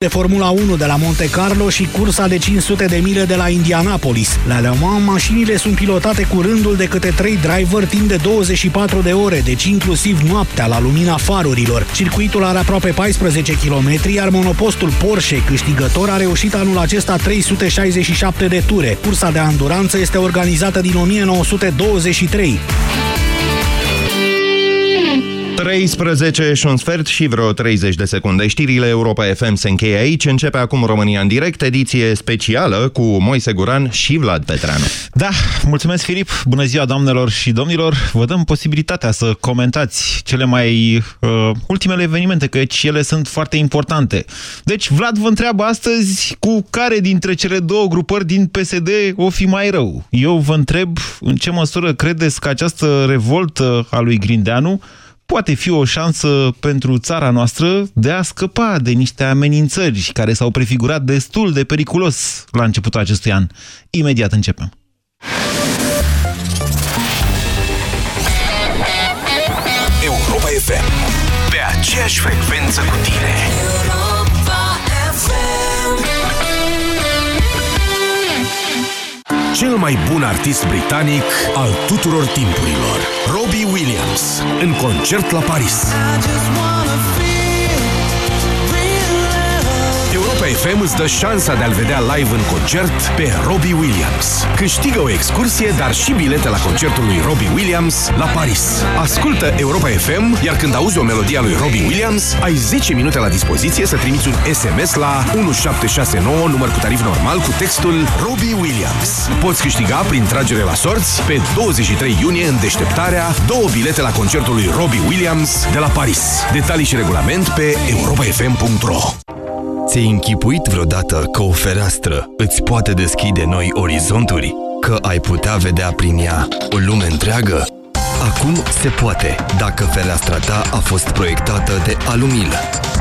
de Formula 1 de la Monte Carlo și cursa de 500 de mile de la Indianapolis. La Le Mans, mașinile sunt pilotate cu rândul de câte 3 driver timp de 24 de ore, deci inclusiv noaptea, la lumina farurilor. Circuitul are aproape 14 km, iar monopostul Porsche câștigător a reușit anul acesta 367 de ture. Cursa de anduranță este organizată din 1923. 13 și un sfert și vreo 30 de secunde. Știrile Europa FM se încheie aici. Începe acum România în direct, ediție specială cu Moise Guran și Vlad Petreanu. Da, mulțumesc, Filip. Bună ziua, doamnelor și domnilor. Vă dăm posibilitatea să comentați cele mai ultimele evenimente, căci ele sunt foarte importante. Deci, Vlad vă întreabă astăzi cu care dintre cele două grupări din PSD o fi mai rău. Eu vă întreb în ce măsură credeți că această revoltă a lui Grindeanu poate fi o șansă pentru țara noastră de a scăpa de niște amenințări care s-au prefigurat destul de periculos la începutul acestui an. Imediat începem. Europa FM. Pe aceeași frecvență cu tine. Cel mai bun artist britanic al tuturor timpurilor, Robbie Williams, în concert la Paris. Europa FM îți dă șansa de a-l vedea live în concert pe Robbie Williams. Câștigă o excursie, dar și bilete la concertul lui Robbie Williams la Paris. Ascultă Europa FM, iar când auzi o melodie a lui Robbie Williams, ai 10 minute la dispoziție să trimiți un SMS la 1769, număr cu tarif normal, cu textul Robbie Williams. Poți câștiga, prin tragere la sorți, pe 23 iunie în Deșteptarea, 2 bilete la concertul lui Robbie Williams de la Paris. Detalii și regulament pe europafm.ro. Ți-ai închipuit vreodată că o fereastră îți poate deschide noi orizonturi? Că ai putea vedea prin ea o lume întreagă? Acum se poate, dacă fereastra ta a fost proiectată de Alumil,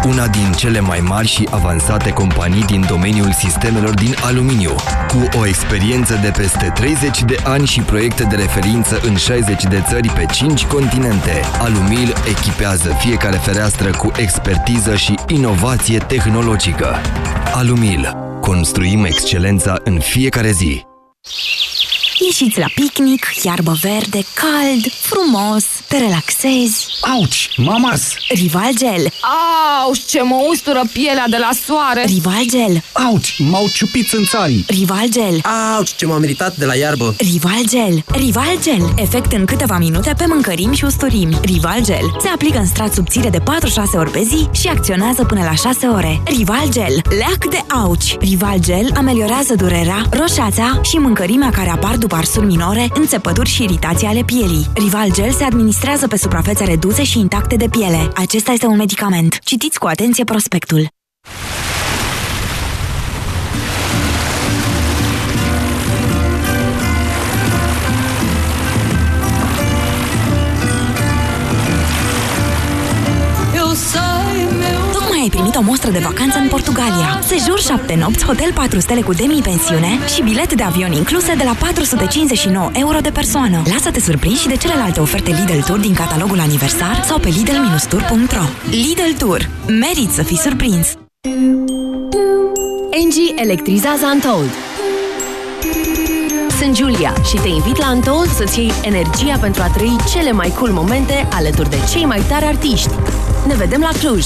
una din cele mai mari și avansate companii din domeniul sistemelor din aluminiu, cu o experiență de peste 30 de ani și proiecte de referință în 60 de țări pe 5 continente. Alumil echipează fiecare fereastră cu expertiză și inovație tehnologică. Alumil. Construim excelența în fiecare zi. Ieșiți la picnic, iarbă verde, cald, frumos, te relaxezi. Auci, mamas! Rival gel. Auci, ce mă ustură pielea de la soare! Rival gel. Auci, m-au ciupit în țarii! Rival gel. Auci, ce m-am meritat de la iarbă! Rival gel. Rival gel. Efect în câteva minute pe mâncărimi și usturimi. Rival gel. Se aplică în strat subțire de 4-6 ori pe zi și acționează până la 6 ore. Rival gel. Leac de auci. Rival gel ameliorează durerea, roșața și mâncărimea care apar după arsuri minore, înțepături și iritații ale pielii. Rival Gel se administrează pe suprafețe reduse și intacte de piele. Acesta este un medicament. Citiți cu atenție prospectul. Ai primit o mostră de vacanță în Portugalia. Sejur 7 nopți, hotel 4 stele cu demi-pensiune și bilet de avion incluse de la 459 € de persoană. Lasă-te surprins și de celelalte oferte Lidl Tour din catalogul aniversar sau pe lidl-tour.ro. Lidl Tour. Merit să fii surprins! Engie electrizează Untold. Sunt Giulia și te invit la Untold să-ți iei energia pentru a trăi cele mai cool momente alături de cei mai tari artiști. Ne vedem la Cluj!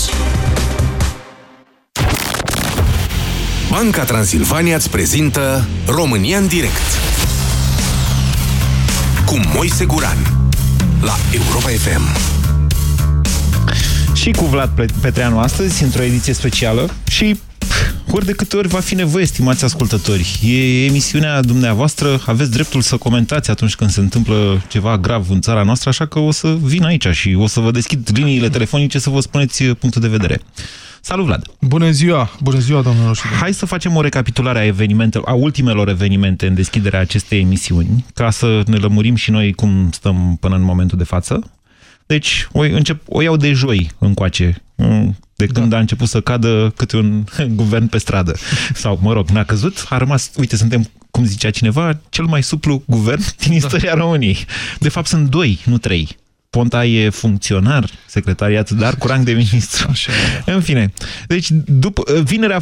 Banca Transilvania îți prezintă România în direct cu Moise Guran la Europa FM. Și cu Vlad Petreanu astăzi, într-o ediție specială și ori de câte ori va fi nevoie, stimați ascultători. E emisiunea dumneavoastră, aveți dreptul să comentați atunci când se întâmplă ceva grav în țara noastră, așa că o să vin aici și o să vă deschid liniile telefonice să vă spuneți punctul de vedere. Salut, Vlad! Bună ziua! Bună ziua, doamnelor și domnilor! Hai să facem o recapitulare a evenimentelor, a ultimelor evenimente în deschiderea acestei emisiuni, ca să ne lămurim și noi cum stăm până în momentul de față. Deci, o iau de joi încoace, de când a început să cadă câte un guvern pe stradă. Sau, mă rog, n-a căzut, a rămas, uite, suntem, cum zicea cineva, cel mai suplu guvern din istoria României. De fapt, sunt 2, nu 3. Ponta e funcționar, secretariat, dar cu rang de ministru. Așa, da. În fine. Deci, vineri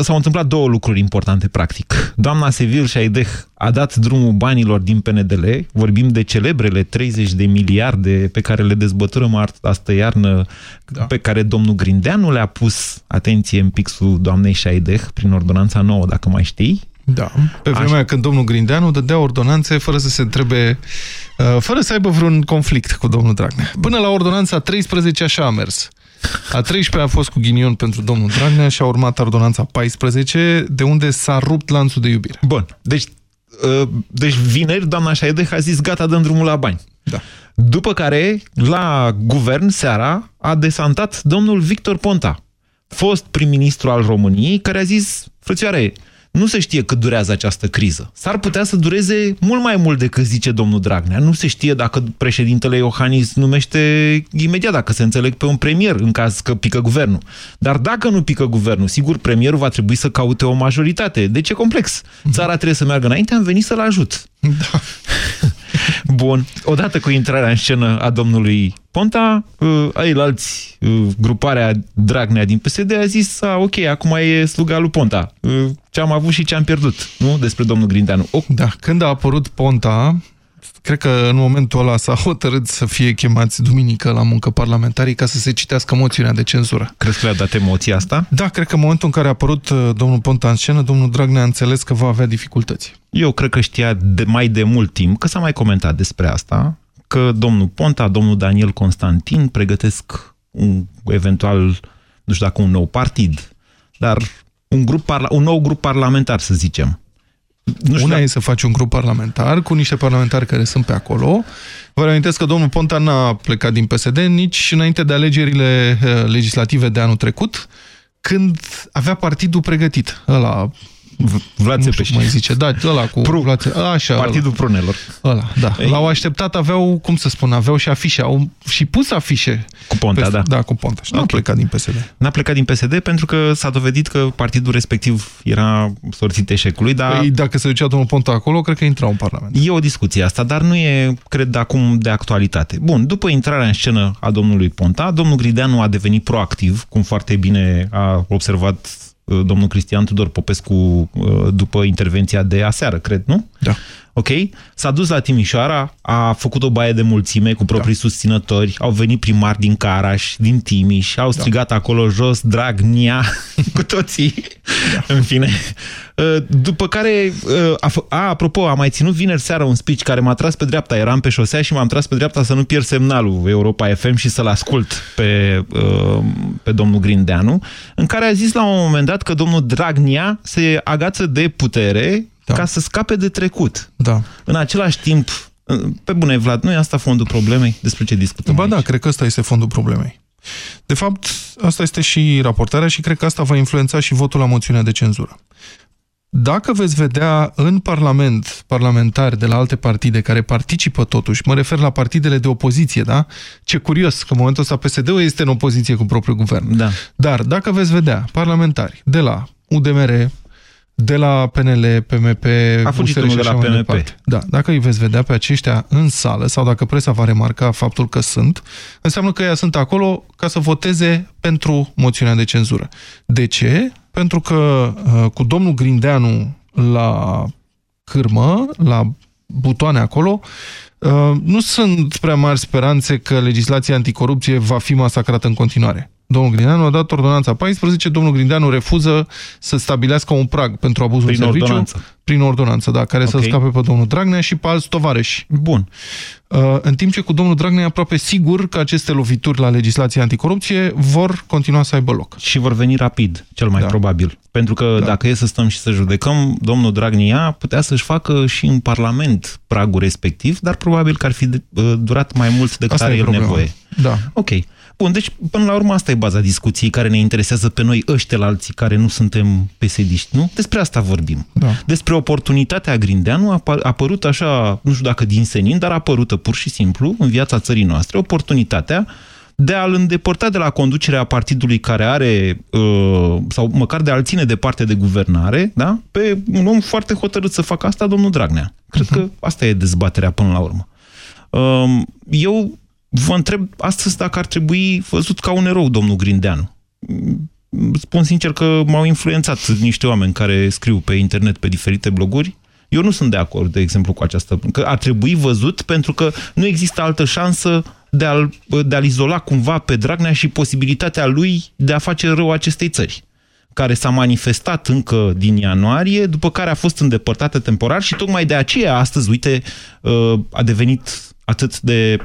s-au întâmplat două lucruri importante, practic. Doamna Sevil Shhaideh a dat drumul banilor din PNDL. Vorbim de celebrele 30 de miliarde pe care le dezbăturăm astă iarnă, da, pe care domnul Grindeanu le-a pus, atenție, în pixul doamnei Shhaideh, prin ordonanța nouă, dacă mai știi. Da, pe vremea când domnul Grindeanu dădea ordonanțe fără să se întrebe, fără să aibă vreun conflict cu domnul Dragnea. Până la ordonanța 13 așa a mers. A 13-a a fost cu ghinion pentru domnul Dragnea și a urmat ordonanța 14, de unde s-a rupt lanțul de iubire. Bun, deci vineri doamna Shhaideh a zis gata, dăm drumul la bani. Da. După care, la guvern, seara, a desantat domnul Victor Ponta, fost prim-ministru al României, care a zis, frățioare, nu se știe cât durează această criză. S-ar putea să dureze mult mai mult decât zice domnul Dragnea. Nu se știe dacă președintele Iohannis numește imediat, dacă se înțeleg pe un premier, în caz că pică guvernul. Dar dacă nu pică guvernul, sigur, premierul va trebui să caute o majoritate. Deci e complex. Țara trebuie să meargă înainte, am venit să-l ajut. Da. Bun. Odată cu intrarea în scenă a domnului Ponta, ailalți, gruparea Dragnea din PSD a zis, ok, acum e sluga lui Ponta. Ce am avut și ce am pierdut, nu? Despre domnul Grindeanu. Da, când a apărut Ponta, cred că în momentul ăla s-a hotărât să fie chemați duminică la muncă parlamentarii ca să se citească moțiunea de cenzură. Crezi că le-a dat emoția asta? Da, cred că în momentul în care a apărut domnul Ponta în scenă, domnul Dragnea a înțeles că va avea dificultăți. Eu cred că știa mai de mult timp, că s-a mai comentat despre asta, că domnul Ponta, domnul Daniel Constantin pregătesc un, eventual, nu știu dacă un nou partid, dar un nou grup parlamentar, să zicem. Una e să faci un grup parlamentar cu niște parlamentari care sunt pe acolo. Vă reamintesc că domnul Ponta n-a plecat din PSD nici înainte de alegerile legislative de anul trecut, când avea partidul pregătit, ăla... Vlad Petreanu mai zice, da, ăla cu așa, partidul prunelor. Ăla, da. L-au așteptat, aveau, cum să spun, aveau și afișe, au și pus afișe cu Ponta, da. Da, cu Ponta. Și n-a plecat din PSD. N-a plecat din PSD pentru că s-a dovedit că partidul respectiv era sorțit eșecului, dar păi, dacă se ducea domnul Ponta acolo, cred că intra în parlament. E o discuție asta, dar nu e, cred, acum de actualitate. Bun, după intrarea în scenă a domnului Ponta, domnul Grindeanu a devenit proactiv, cum foarte bine a observat domnul Cristian Tudor Popescu după intervenția de aseară, cred, nu? Da. Ok? S-a dus la Timișoara, a făcut o baie de mulțime cu proprii susținători, au venit primari din Caraș, din Timiș, au strigat acolo jos, Dragnea, cu toții. Da. În fine. După care, apropo, am mai ținut vineri seara un speech care m-a tras pe dreapta, eram pe șosea și m-am tras pe dreapta să nu pierd semnalul Europa FM și să-l ascult pe domnul Grindeanu, în care a zis la un moment dat că domnul Dragnea se agață de putere ca să scape de trecut. Da. În același timp, pe bune, Vlad, nu e asta fondul problemei? Despre ce discutăm aici? Ba da, cred că ăsta este fondul problemei. De fapt, asta este și raportarea și cred că asta va influența și votul la moțiunea de cenzură. Dacă veți vedea în Parlament parlamentari de la alte partide care participă totuși, mă refer la partidele de opoziție, da? Ce curios că în momentul ăsta PSD-ul este în opoziție cu propriul guvern. Da. Dar dacă veți vedea parlamentari de la UDMR, de la PNL, PMP, a fugit unul de la PMP. Da, dacă îi veți vedea pe aceștia în sală sau dacă presa va remarca faptul că sunt, înseamnă că ei sunt acolo ca să voteze pentru moțiunea de cenzură. De ce? Pentru că cu domnul Grindeanu la cârmă, la butoane acolo, nu sunt prea mari speranțe că legislația anticorupție va fi masacrată în continuare. Domnul Grindeanu a dat ordonanța 14, domnul Grindeanu refuză să stabilească un prag pentru abuzul în serviciu. Ordonanță. Prin ordonanță, da, care să scape pe domnul Dragnea și pe alți tovarăși. Bun. În timp ce cu domnul Dragnea e aproape sigur că aceste lovituri la legislația anticorupție vor continua să aibă loc. Și vor veni rapid, cel mai probabil. Pentru că dacă e să stăm și să judecăm, domnul Dragnea putea să-și facă și în Parlament pragul respectiv, dar probabil că ar fi durat mai mult decât asta are el nevoie. Da. Ok. Bun, deci până la urmă asta e baza discuției care ne interesează pe noi ăștia la alții care nu suntem pesediști, nu? Despre asta vorbim. Da. Despre oportunitatea Grindeanu a apărut așa, nu știu dacă din senin, dar apărută pur și simplu în viața țării noastre, oportunitatea de a-l îndepărta de la conducerea partidului care are, sau măcar de a-l ține departe de guvernare, da? Pe un om foarte hotărât să facă asta, domnul Dragnea. Cred că asta e dezbaterea până la urmă. Eu Vă întreb astăzi dacă ar trebui văzut ca un erou domnul Grindeanu. Spun sincer că m-au influențat niște oameni care scriu pe internet pe diferite bloguri. Eu nu sunt de acord, de exemplu, cu această... Că ar trebui văzut pentru că nu există altă șansă de a-l izola cumva pe Dragnea și posibilitatea lui de a face rău acestei țări, care s-a manifestat încă din ianuarie, după care a fost îndepărtată temporar și tocmai de aceea astăzi, uite, a devenit atât de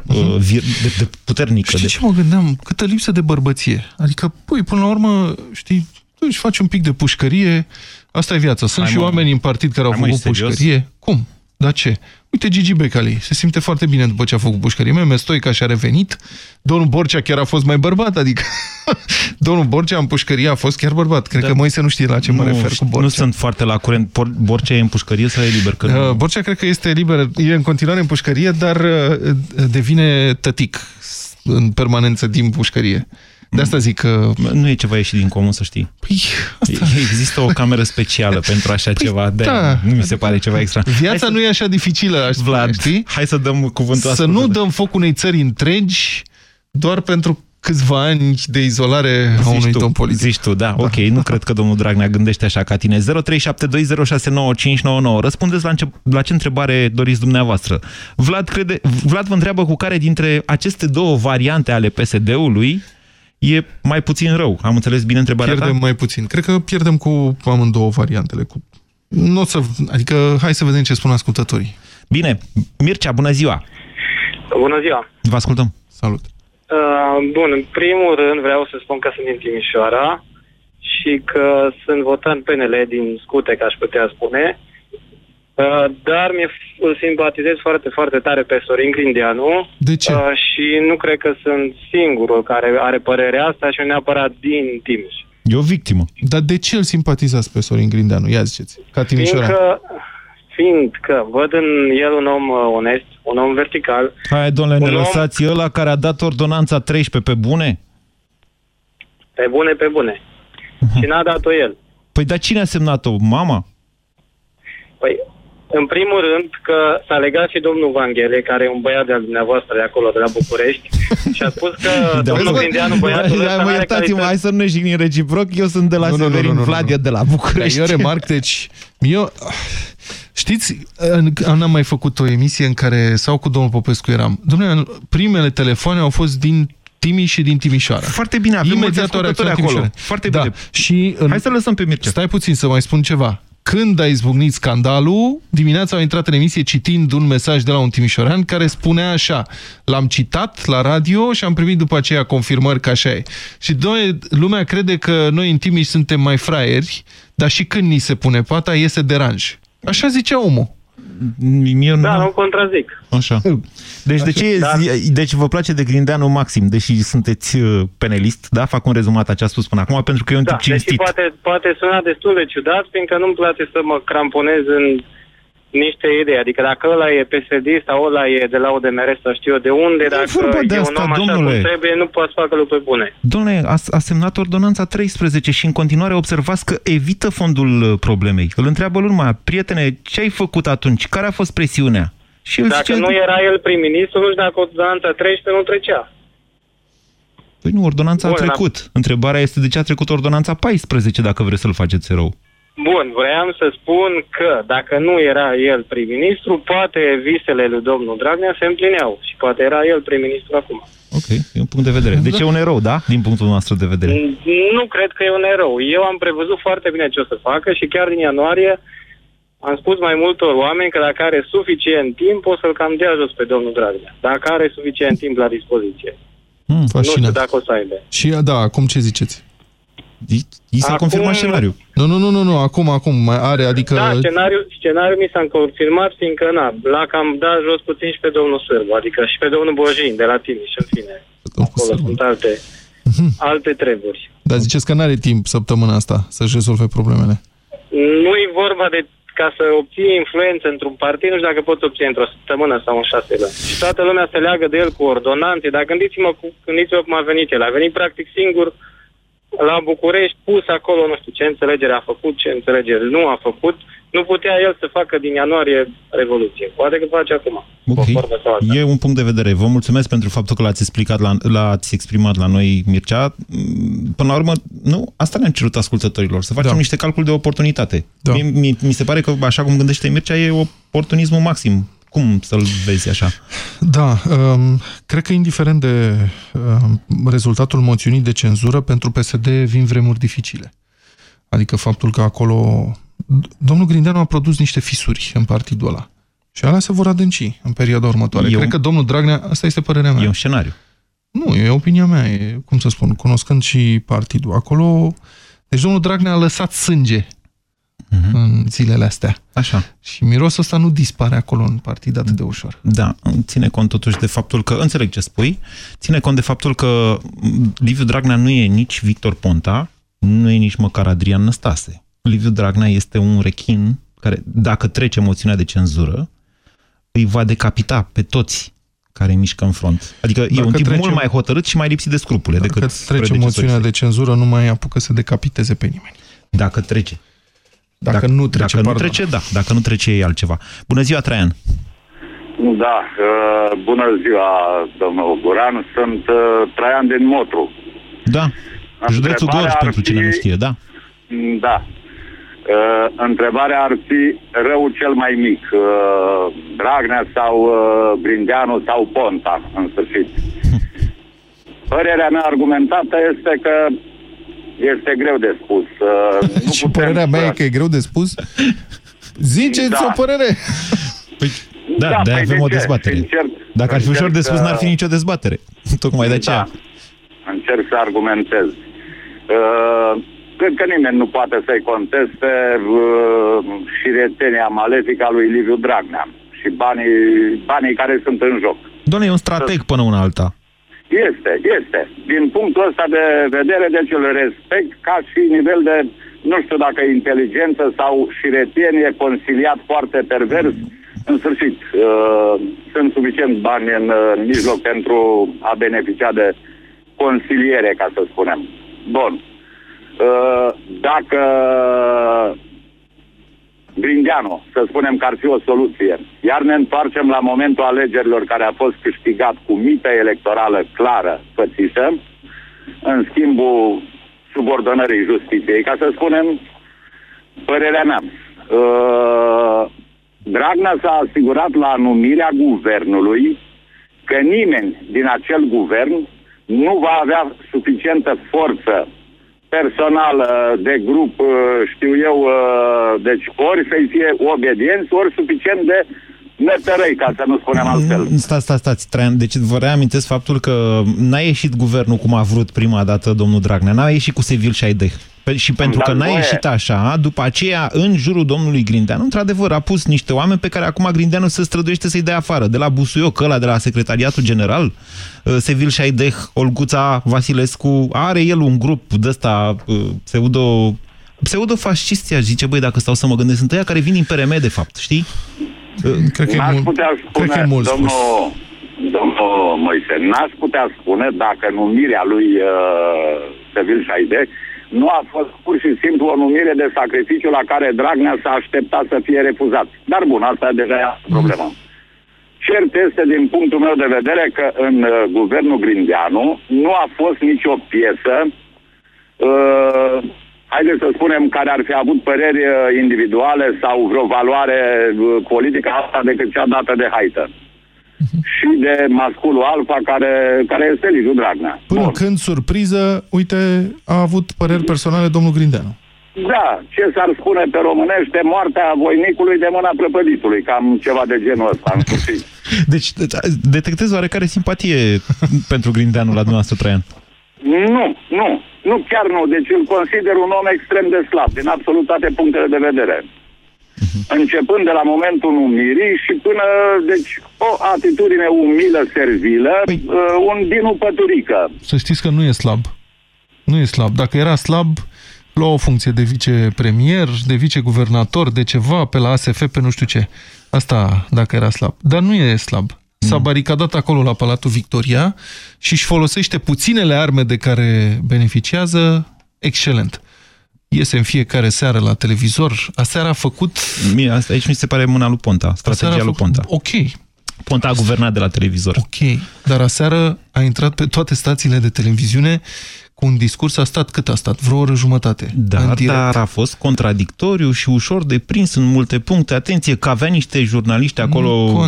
puternică. Știi ce mă gândeam? Câtă lipsă de bărbăție. Adică, până la urmă, știi, tu își faci un pic de pușcărie, asta e viața. Sunt și oameni în partid care au făcut pușcărie. Cum? Dar ce? Uite, Gigi Becali se simte foarte bine după ce a făcut pușcărie. Mestoica și-a revenit. Domnul Borcea chiar a fost mai bărbat, adică domnul Borcea în pușcărie a fost chiar bărbat. Cred că Moise nu știe la ce mă refer cu Borcea. Nu sunt foarte la curent. Borcea e în pușcărie sau e liber? Borcea cred că este liber. E în continuare în pușcărie, dar devine tătic în permanență din pușcărie. De asta zic că... Nu e ceva ieșit din comun, să știi. Păi, asta... Există o cameră specială pentru așa ceva. Da. Nu mi se pare ceva extra. Viața nu e așa dificilă, aș spune, Vlad, știi? Hai să dăm cuvântul ăsta. Să nu dăm foc unei țări întregi doar pentru câțiva ani de izolare a unui domn politic. Zici tu, da, ok, nu cred că domnul Dragnea gândește așa ca tine. 0372069599. Răspundeți la ce întrebare doriți dumneavoastră. Vlad vă întreabă cu care dintre aceste două variante ale PSD-ului e mai puțin rău. Am înțeles bine întrebarea ta? Pierdem mai puțin. Cred că pierdem cu amândouă variantele. Adică, hai să vedem ce spun ascultătorii. Bine. Mircea, bună ziua! Bună ziua! Vă ascultăm. Salut! Bun, în primul rând vreau să spun că sunt din Timișoara și că sunt votant PNL din scute, ca aș putea spune, dar îl simpatizez foarte, foarte tare pe Sorin Grindeanu. De ce? Și nu cred că sunt singurul care are părerea asta și neapărat din Timiș. E o victimă. Dar de ce îl simpatizați pe Sorin Grindeanu? Ia ziceți, ca Timișoara. Fiindcă văd în el un om onest, un om vertical. Hai, domnule, ne lăsați ăla care a dat ordonanța 13 pe bune? Pe bune, pe bune. Și n-a dat-o el. Păi, dar cine a semnat-o? Mama? Păi... În primul rând că s-a legat și domnul Vanghele, care e un băiat de-al dumneavoastră de acolo, de la București, și a spus că domnul Grindeanu, băiatul ăsta... Mă iertați-mă, hai să nu ne jignim reciproc, eu sunt de la Severin, Vlad e de la București. Eu remarc, deci... Știți, am mai făcut o emisie în care, sau cu domnul Popescu eram, domnule, primele telefoane au fost din Timiș și din Timișoara. Foarte bine, avem o descurcătoare acolo. Foarte bine. Hai să lăsăm pe Mircea. Stai puțin să mai spun ceva. Când a izbucnit scandalul, dimineața au intrat în emisie citind un mesaj de la un timișorean care spunea așa: l-am citat la radio și am primit după aceea confirmări că așa e. Și lumea crede că noi în Timiș suntem mai fraieri, dar și când ni se pune pata, iese deranj. Așa zicea omul. Da, nu contrazic. Așa. Deci, așa. Deci vă place de Grindeanu maxim, deși sunteți penelist, da? Fac un rezumat a ce a spus până acum, pentru că e un tip cinstit. Poate suna destul de ciudat, fiindcă nu-mi place să mă cramponez în niște idei. Adică dacă ăla e PSD sau ăla e de la UDMR sau știu eu de unde, dacă e un om așa cum trebuie, nu poate să facă lucruri bune. Domnule, a semnat ordonanța 13 și în continuare observați că evită fondul problemei. Îl întreabă lumea: prietene, ce ai făcut atunci? Care a fost presiunea? Și dacă zicea, nu era el prim-ministru, nu știu dacă ordonanța 13 nu trecea. Păi nu, ordonanța a trecut. Întrebarea este de ce a trecut ordonanța 14, dacă vreți să-l faceți rău. Bun, vreau să spun că dacă nu era el prim-ministru, poate visele lui domnul Dragnea se împlineau și poate era el prim-ministru acum. Ok, e un punct de vedere. Deci e un erou, da? Din punctul nostru de vedere. Nu cred că e un erou. Eu am prevăzut foarte bine ce o să facă și chiar din ianuarie am spus mai multor oameni că dacă are suficient timp o să-l cam dea jos pe domnul Dragnea. Dacă are suficient timp la dispoziție. Nu știu dacă o să aibă. Și da, acum ce ziceți? I s-a confirmat scenariul. Nu, acum are, adică... Da, scenariul mi s-a confirmat, fiindcă, l-a cam dat jos puțin și pe domnul Sârbu, adică și pe domnul Bojin, de la Timiș, în fine. Acolo sunt alte treburi. Dar ziceți că n-are timp săptămâna asta să-și rezolve problemele. Nu-i vorba de... Ca să obții influență într-un partid, nu știu dacă poți obții într-o săptămână sau în 6 luni. Și toată lumea se leagă de el cu ordonanțe, dar gândiți-vă cum a venit el. A venit practic singur la București, pus acolo, nu știu ce înțelegere a făcut, ce înțelegere nu a făcut, nu putea el să facă din ianuarie revoluție. Poate că face acum. Ok, e un punct de vedere. Vă mulțumesc pentru faptul că l-ați explicat, l-ați exprimat la noi, Mircea. Până la urmă, nu, asta ne-am cerut ascultătorilor, să facem niște calcul de oportunitate. Da. Mi se pare că, așa cum gândește Mircea, e oportunismul maxim. Cum să-l vezi așa? Da, cred că indiferent de rezultatul moțiunii de cenzură, pentru PSD vin vremuri dificile. Adică faptul că acolo... Domnul Grindeanu a produs niște fisuri în partidul ăla. Și alea se vor adânci în perioada următoare. Cred că domnul Dragnea... Asta este părerea mea. E un scenariu. Nu, e opinia mea. E, cum să spun, cunoscând și partidul acolo... Deci domnul Dragnea a lăsat sânge în zilele astea. Așa. Și mirosul ăsta nu dispare acolo în partid atât de ușor. Da, ține cont totuși de faptul că, înțeleg ce spui, ține cont de faptul că Liviu Dragnea nu e nici Victor Ponta, nu e nici măcar Adrian Năstase. Liviu Dragnea este un rechin care, dacă trece moțiunea de cenzură, îi va decapita pe toți care mișcă în front. Adică dacă e un tip mult mai hotărât și mai lipsit de scrupule. Dacă trece moțiunea de cenzură, nu mai apucă să decapiteze pe nimeni. Dacă trece. Dacă nu trece, dacă nu trece, da. Dacă nu trece, e altceva. Bună ziua, Traian! Da, bună ziua, domnul Guran. Sunt Traian din Motru. Da, județul Gorj, pentru cine nu știe, da. Da. Întrebarea ar fi răul cel mai mic. Dragnea sau Grindeanu sau Ponta, în sfârșit. Părerea mea argumentată este că este greu de spus. Și părerea mea e că e greu de spus? Ziceți o părere! Păi, da, de-aia avem o dezbatere. Dacă ar fi ușor de spus, n-ar fi nicio dezbatere. Tocmai de aceea. Încerc să argumentez. Cred că nimeni nu poate să-i conteste șiretenia malefică a lui Liviu Dragnea și banii care sunt în joc. Doamne, e un strateg până una alta. Este. Din punctul ăsta de vedere, deci îl respect ca și nivel de, nu știu dacă inteligență sau șiretenie, conciliat foarte pervers. În sfârșit, sunt suficient bani în mijloc pentru a beneficia de consiliere, ca să spunem. Bun. Dacă Grindeanu, să spunem că ar fi o soluție, iar ne întoarcem la momentul alegerilor care a fost câștigat cu mită electorală clară, pățișă, în schimbul subordonării justiției, ca să spunem, părerea mea. Dragnea s-a asigurat la numirea guvernului că nimeni din acel guvern nu va avea suficientă forță personală, de grup, știu eu, deci ori să-i fie obedienți, ori suficient de netărăi, ca să nu spunem altfel. Stați, Traian, deci vă reamintesc faptul că n-a ieșit guvernul cum a vrut prima dată domnul Dragnea, n-a ieșit cu Sevil Shhaideh. Și pentru că n-a ieșit așa, după aceea, în jurul domnului Grindeanu, într-adevăr, a pus niște oameni pe care acum Grindeanu se străduiește să-i dea afară. De la Busuioc, ăla de la Secretariatul General, Sevil Shhaideh, Olguța Vasilescu, are el un grup de ăsta pseudo-fascisti, aș zice, băi, dacă stau să mă gândesc, sunt ăia care vin din PRM, de fapt, știi? Cred că e mult spus. Domnul Moise, n-aș putea spune dacă numirea lui Sevil Shhaideh nu a fost pur și simplu o numire de sacrificiu la care Dragnea s-a așteptat să fie refuzat. Dar bun, asta deja e problema. Cert este, din punctul meu de vedere, că în guvernul Grindeanu nu a fost nicio piesă, haideți să spunem, care ar fi avut păreri individuale sau vreo valoare politică asta decât cea dată de haită. Și de masculul alfa care este Liviu Dragnea. Până când, surpriză, uite, a avut păreri personale domnul Grindeanu. Da, ce s-ar spune pe românește, moartea voinicului de mâna prăpăditului, cam ceva de genul ăsta, în sfârșit. Deci, detectez oarecare simpatie pentru Grindeanu la dumneavoastră, Traian? Nu, chiar nu. Deci îl consider un om extrem de slab, din absolut toate punctele de vedere. Începând de la momentul numirii și până, deci, o atitudine umilă, servilă, un dinu păturică. Să știți că nu e slab. Nu e slab. Dacă era slab, lua o funcție de vicepremier, de viceguvernator, de ceva, pe la ASF, pe nu știu ce. Asta dacă era slab. Dar nu e slab. S-a baricadat acolo la Palatul Victoria și își folosește puținele arme de care beneficiază excelent. Iese în fiecare seară la televizor. Aseară a făcut... Aici mi se pare mâna lui Ponta, strategia lui Ponta. Ok. Ponta a guvernat de la televizor. Ok. Dar aseară a intrat pe toate stațiile de televiziune cu un discurs, a stat vreo oră jumătate. Da, dar a fost contradictoriu și ușor de prins în multe puncte. Atenție că avea niște jurnaliști acolo,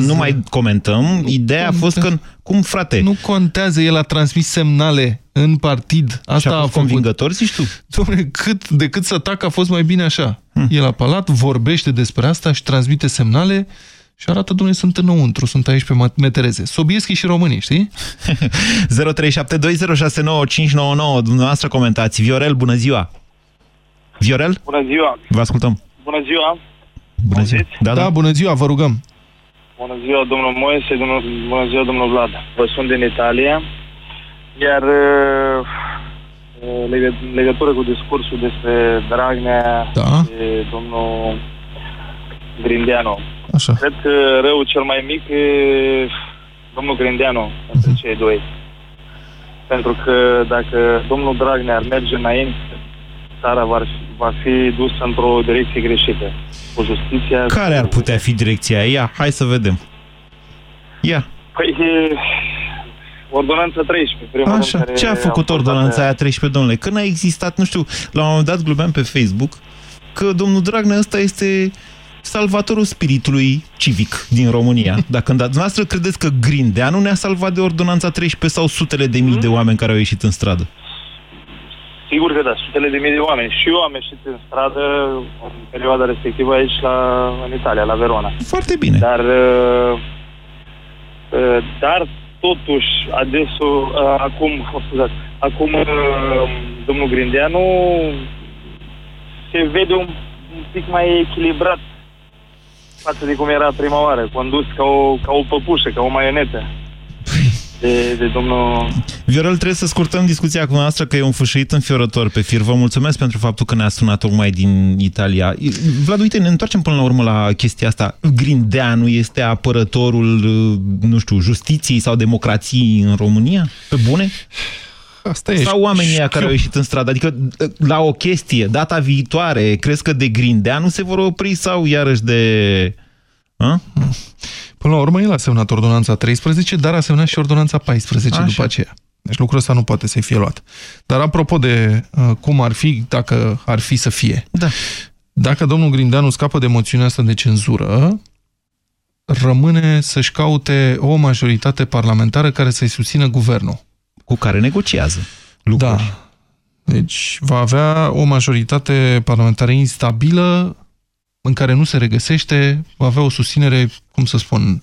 nu mai comentăm. Ideea a fost că, nu contează, el a transmis semnale în partid. Asta a fost convingător, zici tu? Dom'le, decât să tac a fost mai bine așa. El a palat, vorbește despre asta și transmite semnale. Și arată, dom'le, sunt înăuntru, sunt aici pe metereze. Sobieschi și românii, știi? 0372069599. Dumneavoastră comentați. Viorel, bună ziua! Viorel? Bună ziua! Vă ascultăm! Bună ziua! Bună ziua! Da, da, bună ziua, vă rugăm! Bună ziua, domnul Moise, bună ziua, domnul Vlad. Vă sunt din Italia, iar legătură cu discursul despre Dragnea, da, de domnul Grindeanu. Așa. Cred că rău cel mai mic e domnul Grindeanu între cei doi. Pentru că dacă domnul Dragnea ar merge înainte, țara va fi dusă într-o direcție greșită. Cu justiția... Care ar putea fi direcția aia? Hai să vedem. Ia. Păi, ordonanța 13. Primul Așa. Care ce a făcut ordonanța aia 13, domnule? Când a existat, nu știu, la un moment dat glumeam pe Facebook că domnul Dragnea ăsta este... salvatorul spiritului civic din România. Dacă dumneavoastră credeți că Grindeanu ne-a salvat de ordonanța 13 sau sutele de mii de oameni care au ieșit în stradă? Sigur că da, sutele de mii de oameni. Și eu am ieșit în stradă în perioada respectivă aici în Italia, la Verona. Foarte bine. Dar totuși, acum domnul Grindeanu se vede un pic mai echilibrat față de cum era prima oară, condus ca o păpușă, ca o maionetă de domnul... Viorel, trebuie să scurtăm discuția cu noastră că e un fâșăit înfiorător pe fir. Vă mulțumesc pentru faptul că ne-a sunat tocmai din Italia. Vlad, uite, ne întoarcem până la urmă la chestia asta. Grindeanu este apărătorul, nu știu, justiției sau democrației în România? Pe bune? Asta e. Sau oamenii care au ieșit în stradă. Adică, la o chestie, data viitoare, crezi că de Grindeanu se vor opri sau iarăși de... A? Până la urmă, el a semnat ordonanța 13, dar a semnat și ordonanța 14 după aceea. Deci lucrul ăsta nu poate să fie luat. Dar apropo de cum ar fi, dacă ar fi să fie. Da. Dacă domnul Grindeanu scapă de moțiunea asta de cenzură, rămâne să-și caute o majoritate parlamentară care să-i susțină guvernul. Cu care negociază lucruri. Da. Deci va avea o majoritate parlamentară instabilă în care nu se regăsește, va avea o susținere, cum să spun,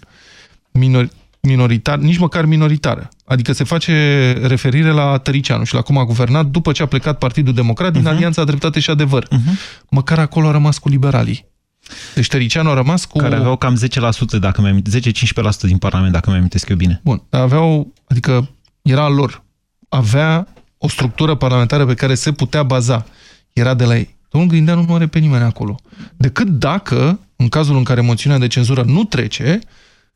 minoritară, nici măcar minoritară. Adică se face referire la Tăriceanu și la cum a guvernat după ce a plecat Partidul Democrat din Alianța Dreptate și Adevăr. Măcar acolo a rămas cu liberalii. Deci Tăriceanu a rămas cu... Care aveau cam 10%, dacă mi-am amintesc, 10-15% din Parlament, dacă mi-am amintesc eu bine. Bun. Aveau, adică era al lor. Avea o structură parlamentară pe care se putea baza. Era de la ei. Domnul Grindeanu nu are pe nimeni acolo. Decât dacă, în cazul în care moțiunea de cenzură nu trece,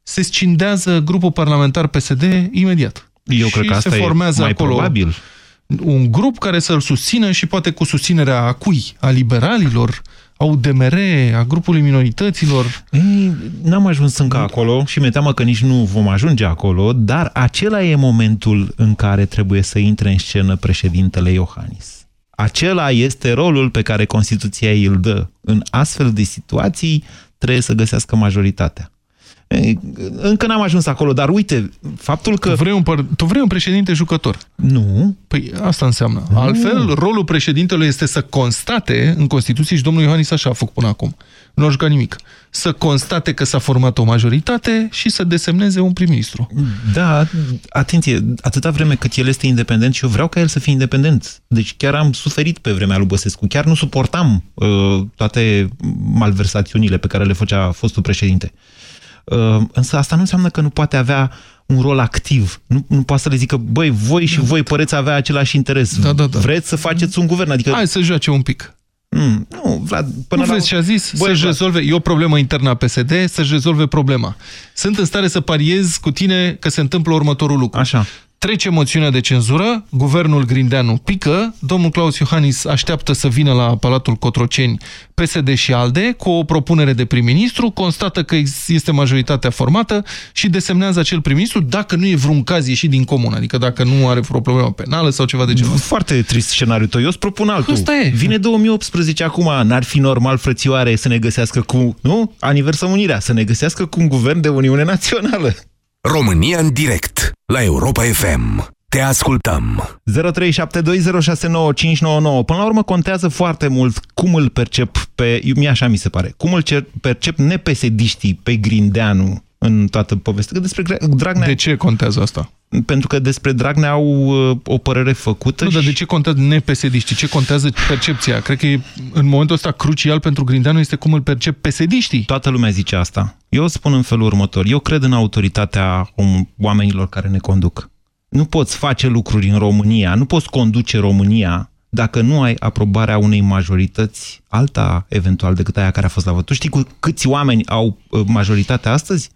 se scindează grupul parlamentar PSD imediat. Eu cred că asta se formează e mai acolo probabil. Un grup care să-l susțină și poate cu susținerea a cui? A liberalilor, a UDMR, a grupului minorităților. N-am ajuns încă acolo și mi-e teamă că nici nu vom ajunge acolo, dar acela e momentul în care trebuie să intre în scenă președintele Iohannis. Acela este rolul pe care Constituția îl dă. În astfel de situații trebuie să găsească majoritatea. Încă n-am ajuns acolo, dar uite, faptul că... Tu vrei un președinte jucător? Nu. Păi asta înseamnă. Nu. Altfel, rolul președintelui este să constate în Constituție, și domnul Iohannis așa a făcut până acum, nu a jucat nimic, să constate că s-a format o majoritate și să desemneze un prim-ministru. Da, atenție, atâta vreme cât el este independent și eu vreau ca el să fie independent. Deci chiar am suferit pe vremea lui Băsescu, chiar nu suportam toate malversațiunile pe care le făcea fostul președinte. Însă asta nu înseamnă că nu poate avea un rol activ. Nu poate să le zică, băi, voi și voi păreți avea același interes. Da, da, da. Vreți să faceți un guvern? Adică... Hai să joace un pic. Nu, Vlad, până nu la... vezi ce a zis? Să-și rezolve... E o problemă internă a PSD, să-și rezolve problema. Sunt în stare să pariez cu tine că se întâmplă următorul lucru. Așa. Trece moțiunea de cenzură, guvernul Grindeanu pică, domnul Klaus Iohannis așteaptă să vină la Palatul Cotroceni PSD și ALDE cu o propunere de prim-ministru, constată că este majoritatea formată și desemnează acel prim-ministru dacă nu e vreun caz ieșit din comun, adică dacă nu are vreo problemă penală sau ceva de genul. Foarte trist scenariu tău, eu îți propun altul. Asta e. Vine 2018 acum, n-ar fi normal, frățioare, să ne găsească cu, nu? Aniversăm unirea, să ne găsească cu un guvern de Uniune Națională. România în direct, la Europa FM. Te ascultăm! 0372069599. Până la urmă contează foarte mult cum îl percep pe... Mie așa mi se pare. Cum îl percep nepesediștii pe Grindeanu în toată povestea. Că despre Dragnea... De ce contează asta? Pentru că despre Dragnea au o părere făcută. Nu, și... dar de ce contează nepesediștii? Ce contează percepția? Cred că e, în momentul ăsta crucial pentru Grindeanu este cum îl percep pesediștii. Toată lumea zice asta. Eu spun în felul următor. Eu cred în autoritatea oamenilor care ne conduc. Nu poți face lucruri în România, nu poți conduce România dacă nu ai aprobarea unei majorități alta, eventual, decât aia care a fost la vot. Tu știi cu câți oameni au majoritatea astăzi?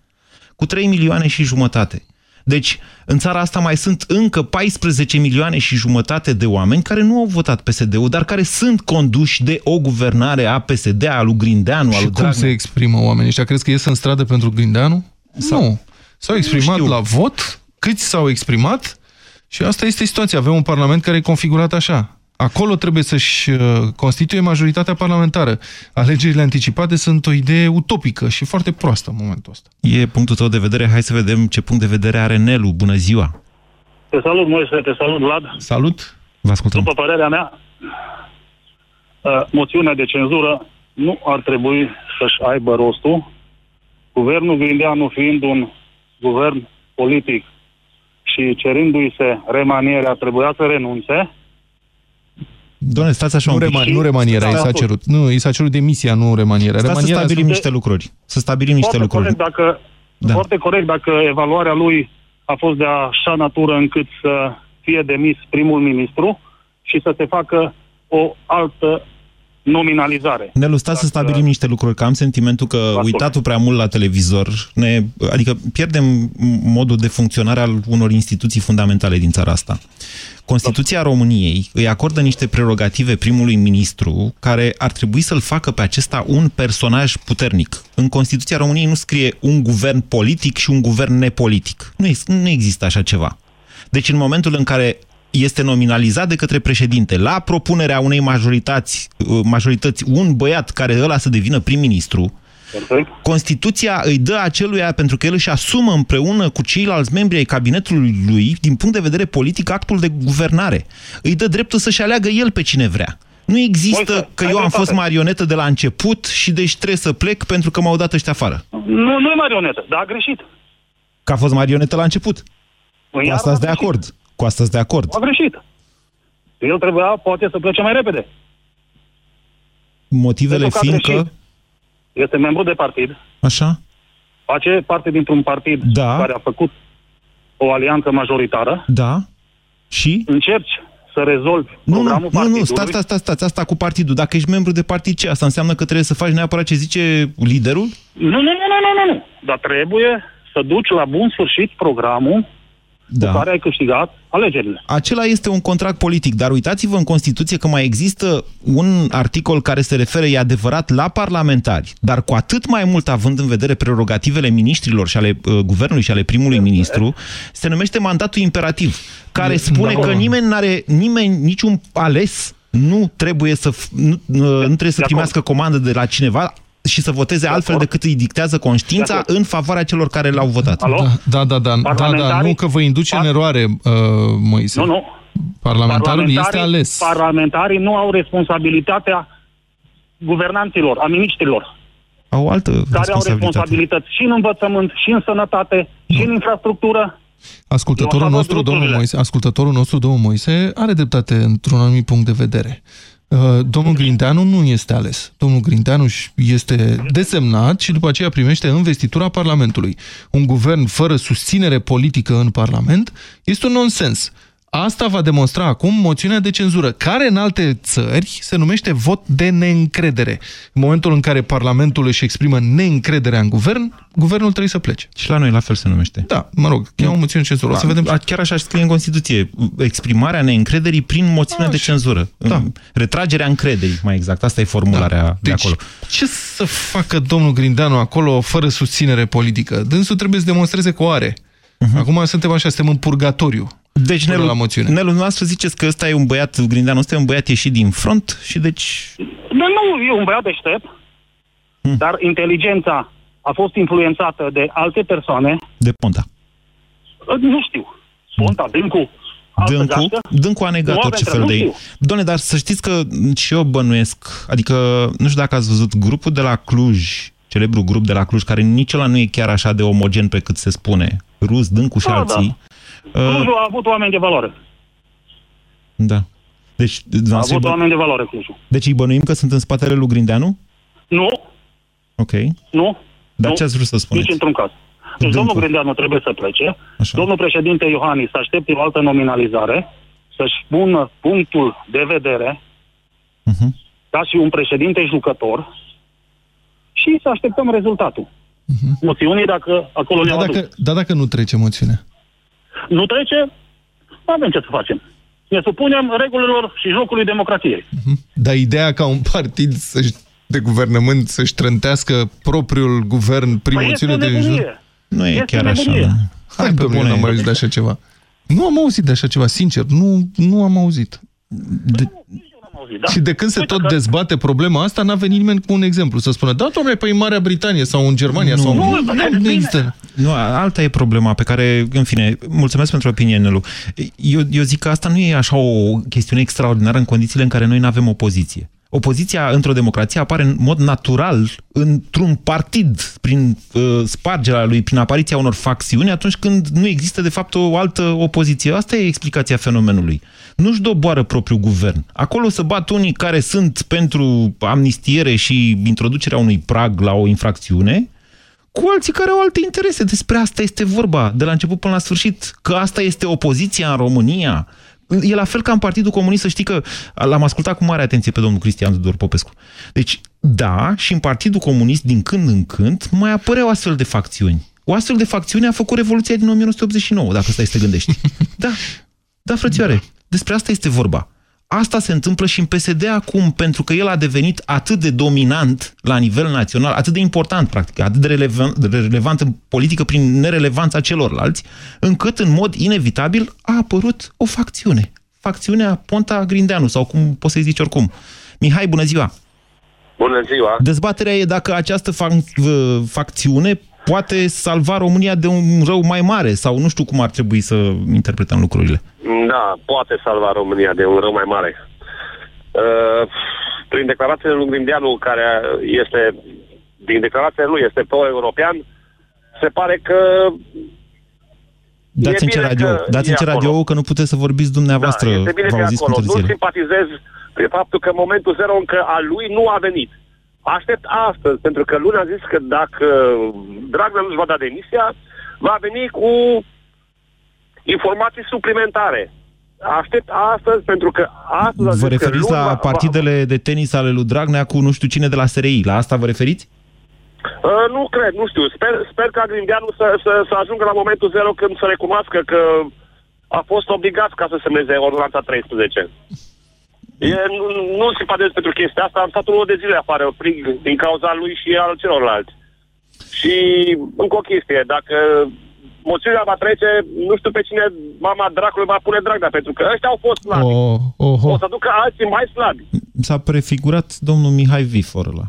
Cu 3,5 milioane. Deci, în țara asta mai sunt încă 14,5 milioane de oameni care nu au votat PSD-ul, dar care sunt conduși de o guvernare a PSD, a lui Grindeanu, a lui Dragnea. Și cum se exprimă oamenii ăștia? Crezi că ies în stradă pentru Grindeanu? Sau... Nu. S-au exprimat la vot... Câți s-au exprimat și asta este situația. Avem un parlament care e configurat așa. Acolo trebuie să-și constituie majoritatea parlamentară. Alegerile anticipate sunt o idee utopică și foarte proastă în momentul ăsta. E punctul tău de vedere. Hai să vedem ce punct de vedere are Nelu. Bună ziua! Te salut, Moise, te salut, Vlad. Salut! Vă ascultăm. După părerea mea, moțiunea de cenzură nu ar trebui să-și aibă rostul. Guvernul Grindeanu fiind un guvern politic și cerindu-i se remanierea, trebuia să renunțe. Doamne, stați așa. Nu remanierea, i s-a cerut. Nu, i s-a cerut demisia, nu remanierea. Să stabilim niște lucruri. Să stabilim niște lucruri. Foarte corect dacă evaluarea lui a fost de așa natură încât să fie demis primul ministru și să se facă o altă nominalizare. Nelu, stați să stabilim niște lucruri, că am sentimentul că uitatul prea mult la televizor, adică pierdem modul de funcționare al unor instituții fundamentale din țara asta. Constituția României îi acordă niște prerogative primului ministru care ar trebui să-l facă pe acesta un personaj puternic. În Constituția României nu scrie un guvern politic și un guvern nepolitic. Nu există așa ceva. Deci în momentul în care este nominalizat de către președinte la propunerea unei majorități un băiat care ăla să devină prim-ministru, Constituția îi dă aceluia, pentru că el își asumă împreună cu ceilalți membri ai cabinetului lui, din punct de vedere politic, actul de guvernare. Îi dă dreptul să-și aleagă el pe cine vrea. Nu există că eu am fost marionetă de la început și deci trebuie să plec pentru că m-au dat ăștia afară. Nu e marionetă, dar a greșit. Că a fost marionetă la început. Asta ați de acord. Cu asta de acord. A greșit. El trebuia, poate, să plece mai repede. Motivele fiind că... Este membru de partid. Așa. Face parte dintr-un partid care a făcut o alianță majoritară. Da. Și? Încerci să rezolvi programul partidului. Nu, stați, asta cu partidul. Dacă ești membru de partid, ce? Asta înseamnă că trebuie să faci neapărat ce zice liderul? Nu. Dar trebuie să duci la bun sfârșit programul cu care ai câștigat alegerile. Acela este un contract politic, dar uitați-vă în Constituție că mai există un articol care se referă, e adevărat, la parlamentari, dar cu atât mai mult având în vedere prerogativele miniștrilor și ale guvernului și ale primului ministru, se numește mandatul imperativ, care spune că nimeni n-are, niciun ales nu trebuie să primească comandă de la cineva și să voteze altfel decât îi dictează conștiința în favoarea celor care l-au votat. Da, nu că vă induce în eroare, Moise. Nu. Parlamentarul este ales. Parlamentarii nu au responsabilitatea guvernanților, a miniștrilor. Au altă responsabilitate. Care au responsabilități și în învățământ, și în sănătate, și în infrastructură. Ascultătorul nostru, domnul Moise, are dreptate într-un anumit punct de vedere. Domnul Grindeanu nu este ales. Domnul Grindeanu este desemnat și după aceea primește învestitura Parlamentului. Un guvern fără susținere politică în Parlament este un nonsens. Asta va demonstra acum moțiunea de cenzură, care în alte țări se numește vot de neîncredere. În momentul în care Parlamentul își exprimă neîncrederea în guvern, guvernul trebuie să plece. Și la noi la fel se numește. Da, mă rog, e o moțiune de cenzură. Să vedem. Chiar așa scrie în Constituție. Exprimarea neîncrederii prin moțiune de cenzură. Da. Retragerea încrederii, mai exact. Asta e formularea de acolo. Ce să facă domnul Grindeanu acolo fără susținere politică? Dânsul trebuie să demonstreze că o are. Acum suntem așa, suntem în purgatoriu. Deci, Nelu, noastră ziceți că ăsta e un băiat, Grindeanu ăsta e un băiat ieșit din front și deci... Da, nu, e un băiat deștept, dar inteligența a fost influențată de alte persoane. De Ponta. Nu știu. Ponta, Dâncu. Dâncu a negat orice fel de ei. Doamne, dar să știți că și eu bănuiesc, adică, nu știu dacă ați văzut grupul de la Cluj, celebrul grup de la Cluj, care nici ăla nu e chiar așa de omogen pe cât se spune. Rus, Dâncu și alții. Da. Clujul a avut oameni de valoare. Da. Deci, a avut oameni de valoare, Clujul. Deci îi bănuim că sunt în spatele lui Grindeanu? Nu. Ok. Nu. Dar ce ați vrut să spuneți? Nici într-un caz. Deci domnul Grindeanu trebuie să plece. Așa. Domnul președinte Iohannis așteptă o altă nominalizare, să-și pună punctul de vedere ca și un președinte jucător și să așteptăm rezultatul. Moțiunii, dacă acolo le-am adus. Dar dacă nu trece moțiunea? Nu trece, nu avem ce să facem. Ne supunem regulilor și jocului democrației. Dar ideea ca un partid de guvernământ să-și trântească propriul guvern prin moțiune de jur? Nu e chiar așa. Hai, domnule, nu am auzit de așa ceva. Nu am auzit de așa ceva, sincer. Nu am auzit. Da. Și de când se dezbate problema asta, n-a venit nimeni cu un exemplu să spună, da, domnule, păi în Marea Britanie sau în Germania sau... Nu, alta e problema pe care, în fine, mulțumesc pentru opinie, Nelu. Eu zic că asta nu e așa o chestiune extraordinară în condițiile în care noi nu avem opoziție. Opoziția într-o democrație apare în mod natural într-un partid, prin spargerea lui, prin apariția unor facțiuni, atunci când nu există de fapt o altă opoziție. Asta e explicația fenomenului. Nu-și doboară propriul guvern. Acolo se bat unii care sunt pentru amnistiere și introducerea unui prag la o infracțiune, cu alții care au alte interese. Despre asta este vorba, de la început până la sfârșit, că asta este opoziția în România. E la fel ca în Partidul Comunist, să știi că l-am ascultat cu mare atenție pe domnul Cristian Tudor Popescu. Deci, da, și în Partidul Comunist, din când în când, mai apăreau astfel de facțiuni. O astfel de facțiune a făcut Revoluția din 1989, dacă stai să te gândești. Da, frățioare, despre asta este vorba. Asta se întâmplă și în PSD acum, pentru că el a devenit atât de dominant la nivel național, atât de important, practic, atât de relevant în politică prin nerelevanța celorlalți, încât, în mod inevitabil, a apărut o facțiune. Facțiunea Ponta Grindeanu, sau cum poți să-i zici oricum. Mihai, bună ziua! Bună ziua! Dezbaterea e dacă această facțiune poate salva România de un rău mai mare, sau nu știu cum ar trebui să interpretăm lucrurile. Da, poate salva România de un rău mai mare. Prin declarațiile lui Grindeanu, care este, din declarația lui, este pro-european, se pare că... Dați-mi radio, că nu puteți să vorbiți dumneavoastră. Da, este bine că acolo. Nu simpatizez prin faptul că momentul zero încă a lui nu a venit. Aștept astăzi, pentru că luni a zis că dacă Dragnea nu-și va da demisia, va veni cu informații suplimentare. Aștept astăzi, pentru că astăzi... Vă referiți la partidele de tenis ale lui Dragnea cu nu știu cine de la SRI? La asta vă referiți? Nu cred, nu știu. Sper ca Grindeanu să ajungă la momentul zero când să recunoască că a fost obligat ca să semneze ordonanța 13. Nu simpatizez pentru chestia asta, am stat o de zile afară din cauza lui și al celorlalți. Și încă o chestie, dacă moțiunea va trece, nu știu pe cine mama dracului va pune Dragnea, pentru că ăștia au fost slabi. O să ducă alții mai slabi. S-a prefigurat domnul Mihai Fifor ăla.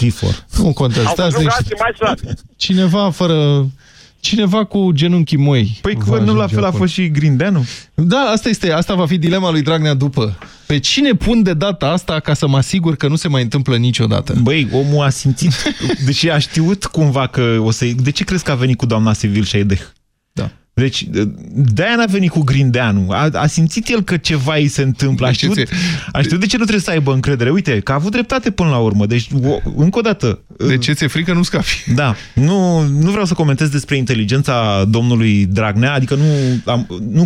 Fifor. Nu contează. Au făcut alții mai slabi. Cineva cu genunchii moi. Păi nu la fel a fost și Grindeanu? Da, asta va fi dilema lui Dragnea după. Pe cine pun de data asta ca să mă asigur că nu se mai întâmplă niciodată? Băi, omul a simțit, deși a știut cumva că o să... De ce crezi că a venit cu doamna Sevil Shhaideh? Da. Deci, de-aia n-a venit cu Grindeanu. A simțit el că ceva îi se întâmplă. A știut de ce nu trebuie să aibă încredere. Uite, că a avut dreptate până la urmă. Deci, încă o dată... De ce ți-e frică, nu scapi. Da. Nu vreau să comentez despre inteligența domnului Dragnea. Adică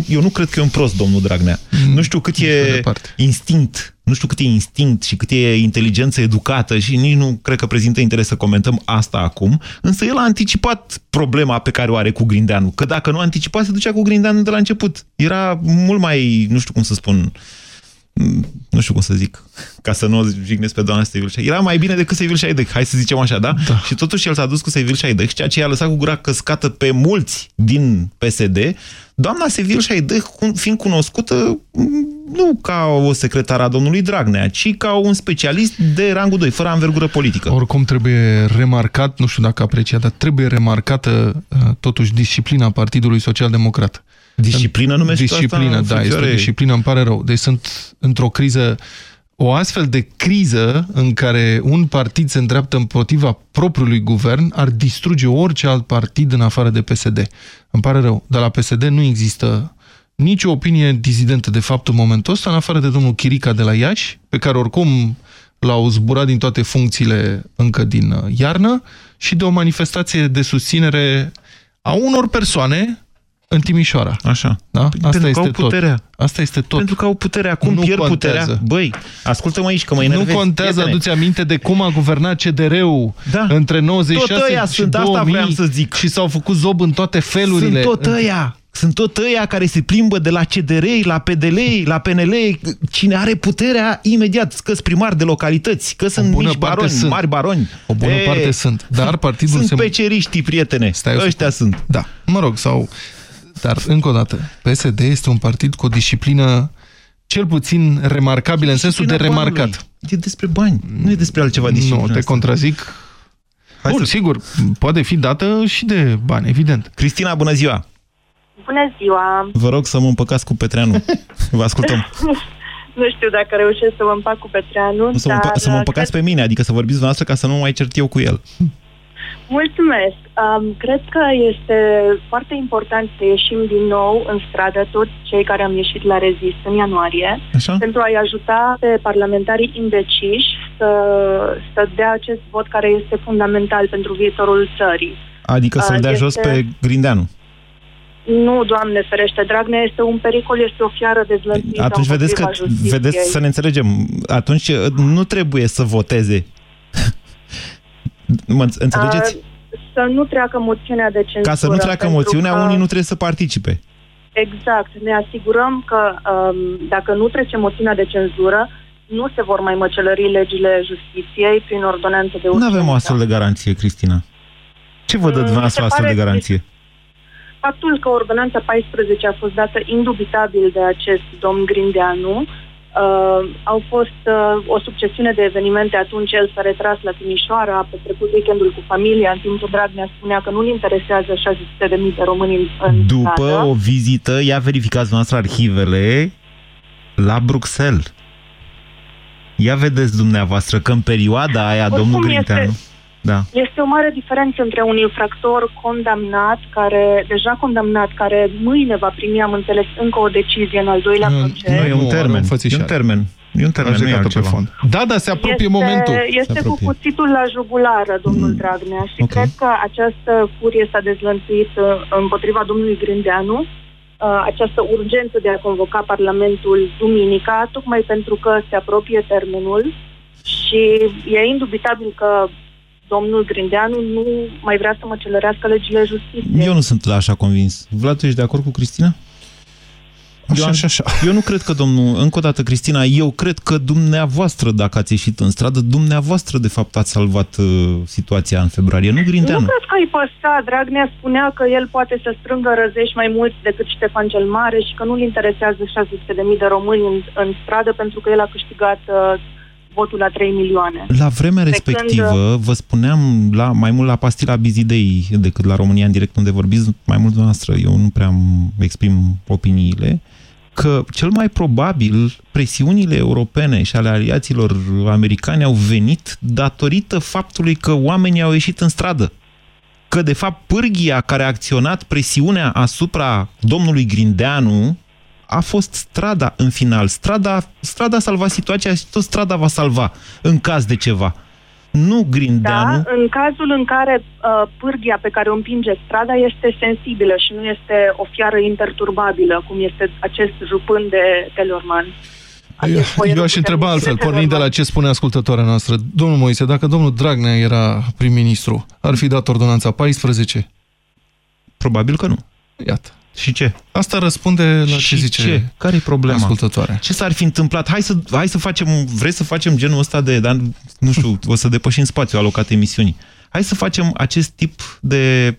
eu nu cred că e un prost domnul Dragnea. Nu știu cât e instinct. Nu știu cât e instinct și cât e inteligență educată și nici nu cred că prezintă interes să comentăm asta acum, însă el a anticipat problema pe care o are cu Grindeanu, că dacă nu anticipa, se ducea cu Grindeanu de la început. Era mult mai, nu știu cum să zic, ca să nu o jignesc pe doamna Sevil Shhaideh. Era mai bine decât Sevil Shhaideh, hai să zicem așa, da? Da. Și totuși el s-a dus cu Sevil Shhaideh, ceea ce i-a lăsat cu gura căscată pe mulți din PSD, doamna Sevil Shhaideh fiind cunoscută nu ca o secretară a domnului Dragnea, ci ca un specialist de rangul 2, fără anvergură politică. Oricum trebuie remarcat, nu știu dacă apreciat, dar trebuie remarcată totuși disciplina Partidului Social-Democrat. Disciplina numește asta? Disciplina, da, este o disciplină, îmi pare rău. Deci sunt într-o criză, o astfel de criză în care un partid se îndreaptă împotriva propriului guvern ar distruge orice alt partid în afară de PSD. Îmi pare rău, dar la PSD nu există nicio opinie dizidentă de fapt în momentul ăsta, în afară de domnul Chirica de la Iași, pe care oricum l-au zburat din toate funcțiile încă din iarnă, și de o manifestație de susținere a unor persoane în Timișoara. Așa. Da? Asta este tot. Pentru că au putere. Acum nu pierd puterea. Băi, ascultă-mă aici că mă enervezi. Nu contează, adu-ți aminte de cum a guvernat CDR-ul între 96 și 2000 și s-au făcut zob în toate felurile. Sunt tot ăia care se plimbă de la CDR-i, la PDL-i, la PNL-i. Cine are puterea, imediat, că-s primari de localități, că sunt mici baroni, mari baroni. O bună parte sunt. Dar partidul sunt peceriștii, prietene. Ăștia sunt. Da. Mă rog, sau... Dar, încă o dată, PSD este un partid cu o disciplină cel puțin remarcabilă, în sensul de remarcat. E despre bani, nu e despre altceva disciplină. Nu, te contrazic. Bun, sigur, poate fi dată și de bani, evident. Cristina, bună ziua! Bună ziua! Vă rog să mă împăcați cu Petreanu. Vă ascultăm. Nu știu dacă reușesc să mă împac cu Petreanu, dar... Să mă împăcați pe mine, adică să vorbiți dumneavoastră ca să nu mai cert eu cu el. Mulțumesc! Cred că este foarte important să ieșim din nou în stradă, toți cei care am ieșit la Rezist în ianuarie, pentru a-i ajuta pe parlamentarii indeciși să dea acest vot care este fundamental pentru viitorul țării. Adică să-l dea jos pe Grindeanu? Nu, Doamne ferește, Dragnea este un pericol, este o fiară dezlățită. Atunci vedeți, să ne înțelegem, atunci nu trebuie să voteze. Înțelegeți? Să nu treacă moțiunea de cenzură. Ca să nu treacă moțiunea, unii nu trebuie să participe. Exact. Ne asigurăm că dacă nu trece moțiunea de cenzură, nu se vor mai măcelări legile justiției prin ordonanță de urgență. Nu avem o astfel de garanție, Cristina. Ce vă dă dumneavoastră astfel de garanție? Faptul că ordonanța 14 a fost dată indubitabil de acest domn Grindeanu. Au fost o succesiune de evenimente. Atunci el s-a retras la Timișoara, a petrecut weekendul cu familia, în timp ce Dragnea spunea că nu-l interesează 600.000 de români în după țară. O vizită, ia verificați dumneavoastră arhivele, la Bruxelles. Ia vedeți dumneavoastră că în perioada aia, oricum, domnul Grindeanu... Da. Este o mare diferență între un infractor deja condamnat, care mâine va primi, am înțeles, încă o decizie în al doilea proces. Nu, e un termen. E un termen, nu e altceva. Da, dar se apropie momentul. Este cu cuțitul la jugulară, domnul Dragnea, și cred că această furie s-a dezlănțuit împotriva domnului Grindeanu, această urgență de a convoca Parlamentul duminica, tocmai pentru că se apropie termenul și e indubitabil că domnul Grindeanu nu mai vrea să măcelărească legile justiției. Eu nu sunt așa convins. Vlad, tu ești de acord cu Cristina? Așa. Eu nu cred că domnul... Încă o dată, Cristina, eu cred că dumneavoastră, dacă ați ieșit în stradă, dumneavoastră, de fapt, ați salvat situația în februarie, nu Grindeanu. Nu cred că îi păsa. Dragnea spunea că el poate să strângă răzești mai mulți decât Ștefan cel Mare și că nu-l interesează 600.000 de români în stradă pentru că el a câștigat... votul la 3 milioane. La vremea respectivă, vă spuneam, mai mult la pastila Bizidei decât la România în direct, unde vorbiți mai mult dumneavoastră, eu nu prea exprim opiniile, că cel mai probabil presiunile europene și ale aliaților americani au venit datorită faptului că oamenii au ieșit în stradă. că, de fapt, pârghia care a acționat presiunea asupra domnului Grindeanu a fost strada în final. Strada a salvat situația și tot strada va salva în caz de ceva. Nu Grindeanu. Da, în cazul în care pârghia pe care o împinge strada este sensibilă și nu este o fiară interturbabilă, cum este acest jupân de Telorman. Eu aș întreba altfel, pornind de la ce spune ascultătoarea noastră. Domnul Moise, dacă domnul Dragnea era prim-ministru, ar fi dat ordonanța 14? Probabil că nu. Iată. Și ce? Asta răspunde la ce zice care-i problema? Ascultătoarea. Ce s-ar fi întâmplat? Hai să facem, vrei să facem genul ăsta de, dar nu știu, o să depășim spațiul alocat emisiunii. Hai să facem acest tip de,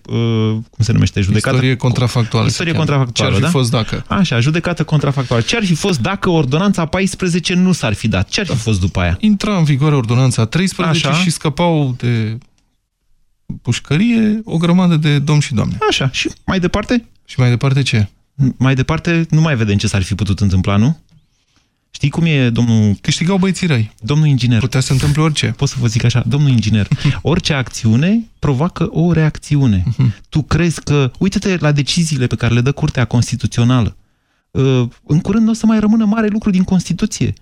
cum se numește, judecată? Istorie contrafactuală. Istorie contrafactuală, ce-ar fi fost dacă? Așa, judecată contrafactuală. Ce-ar fi fost dacă ordonanța 14 nu s-ar fi dat? Ce-ar fi fost după aia? Intra în vigoare ordonanța 13 așa. Și scăpau de pușcărie o grămadă de domni și doamne. Așa, și mai departe? Și mai departe ce? Mai departe nu mai vedem ce s-ar fi putut întâmpla, nu? Știi cum e, domnul... Câștigau băieții răi. Domnul inginer. Putea să întâmple orice. Pot să vă zic așa, domnul inginer. Orice acțiune provoacă o reacțiune. Tu crezi că... Uită-te la deciziile pe care le dă Curtea Constituțională. În curând nu o să mai rămână mare lucru din Constituție.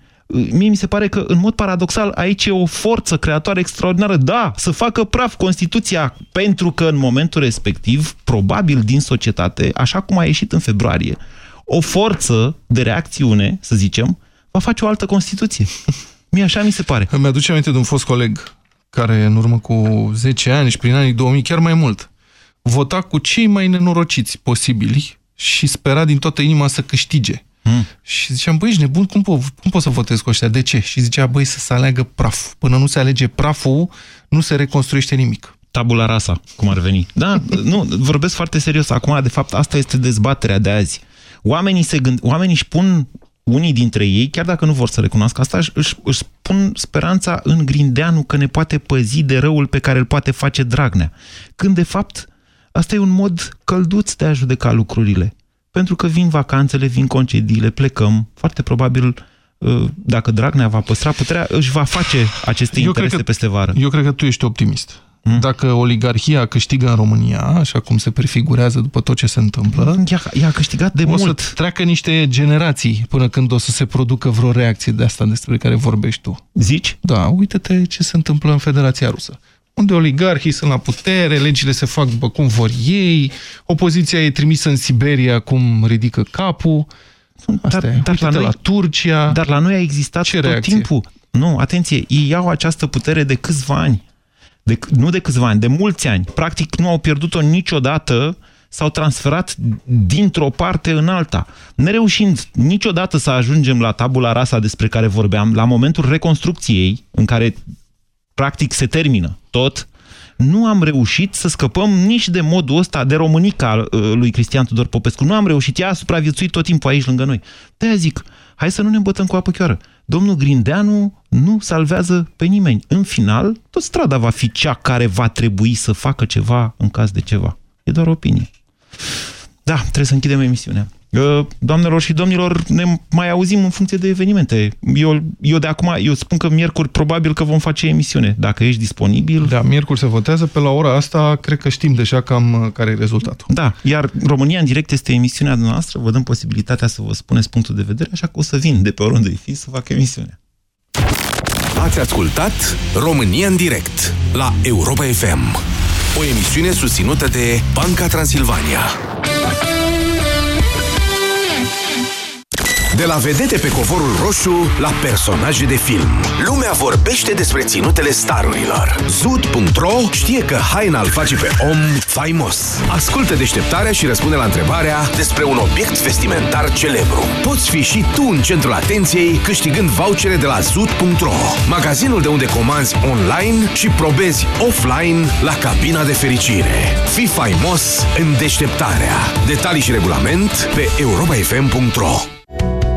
Mie mi se pare că, în mod paradoxal, aici e o forță creatoare extraordinară. Da, să facă praf Constituția, pentru că, în momentul respectiv, probabil din societate, așa cum a ieșit în februarie, o forță de reacțiune, să zicem, va face o altă Constituție. Mie așa mi se pare. Îmi aduce aminte de un fost coleg care, în urmă cu 10 ani și prin anii 2000, chiar mai mult, vota cu cei mai nenorociți posibili și spera din toată inima să câștige. Și ziceam, băi, ești nebun, cum pot să votez cu ăștia? De ce? Și zicea, băi, să se aleagă praf. Până nu se alege praful, nu se reconstruiește nimic. Tabula rasa, cum ar veni. Da, nu, vorbesc foarte serios. Acum, de fapt, asta este dezbaterea de azi. Oamenii își pun, unii dintre ei, chiar dacă nu vor să recunoască asta, își pun speranța în Grindeanu că ne poate păzi de răul pe care îl poate face Dragnea. Când, de fapt, asta e un mod călduț de a judeca lucrurile. Pentru că vin vacanțele, vin concediile, plecăm. Foarte probabil, dacă Dragnea va păstra puterea, își va face aceste interese peste vară. Eu cred că tu ești optimist. Dacă oligarhia câștigă în România, așa cum se prefigurează după tot ce se întâmplă, i-a câștigat de mult. O să treacă niște generații până când o să se producă vreo reacție de asta despre care vorbești tu. Zici? Da, uite-te ce se întâmplă în Federația Rusă, unde oligarhii sunt la putere, legile se fac după cum vor ei, opoziția e trimisă în Siberia cum ridică capul, la Turcia... Dar la noi a existat tot timpul. Nu, atenție, ei iau această putere de câțiva ani. Nu de câțiva ani, de mulți ani. Practic nu au pierdut-o niciodată, s-au transferat dintr-o parte în alta. Nereușind niciodată să ajungem la tabula rasa despre care vorbeam, la momentul reconstrucției, în care... practic se termină tot, nu am reușit să scăpăm nici de modul ăsta de românica lui Cristian Tudor Popescu. Nu am reușit, ea a supraviețuit tot timpul aici lângă noi. De-aia zic, hai să nu ne îmbătăm cu apă chioară. Domnul Grindeanu nu salvează pe nimeni. În final, tot strada va fi cea care va trebui să facă ceva în caz de ceva. E doar opinie. Da, trebuie să închidem emisiunea. Doamnelor și domnilor, ne mai auzim în funcție de evenimente. Eu de acum, eu spun că miercuri probabil că vom face emisiune, dacă ești disponibil. Da, miercuri se votează, pe la ora asta cred că știm deja cam care e rezultatul. Da, iar România în direct este emisiunea noastră, vă dăm posibilitatea să vă spuneți punctul de vedere, așa că o să vin de pe oriunde fi să fac emisiunea. Ați ascultat România în direct la Europa FM, o emisiune susținută de Banca Transilvania. De la vedete pe covorul roșu la personaje de film. Lumea vorbește despre ținutele starurilor. ZOOT.ro știe că haina îl face pe om faimos. Ascultă deșteptarea și răspunde la întrebarea despre un obiect vestimentar celebru. Poți fi și tu în centrul atenției câștigând vouchere de la ZOOT.ro, magazinul de unde comanzi online și probezi offline la cabina de fericire. Fii faimos în deșteptarea. Detalii și regulament pe europafm.ro.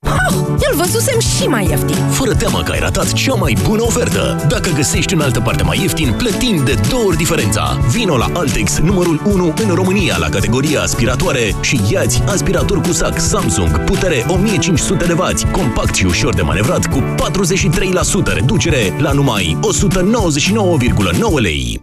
Ah, văzusem și mai ieftin. Fără teamă că ai ratat cea mai bună ofertă. Dacă găsești în altă parte mai ieftin, plătim de 2 ori diferența. Vino la Altex, numărul 1 în România la categoria aspiratoare și ia-ți aspirator cu sac Samsung, putere 1500 de W, compact și ușor de manevrat, cu 43% reducere la numai 199,9 lei.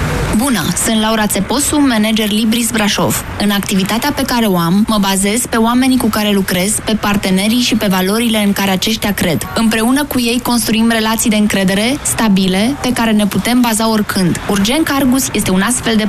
Bună, sunt Laura Țeposu, manager Libris Brașov. În activitatea pe care o am, mă bazez pe oamenii cu care lucrez, pe partenerii și pe valorile în care aceștia cred. Împreună cu ei construim relații de încredere stabile pe care ne putem baza oricând. Urgent Cargus este un astfel de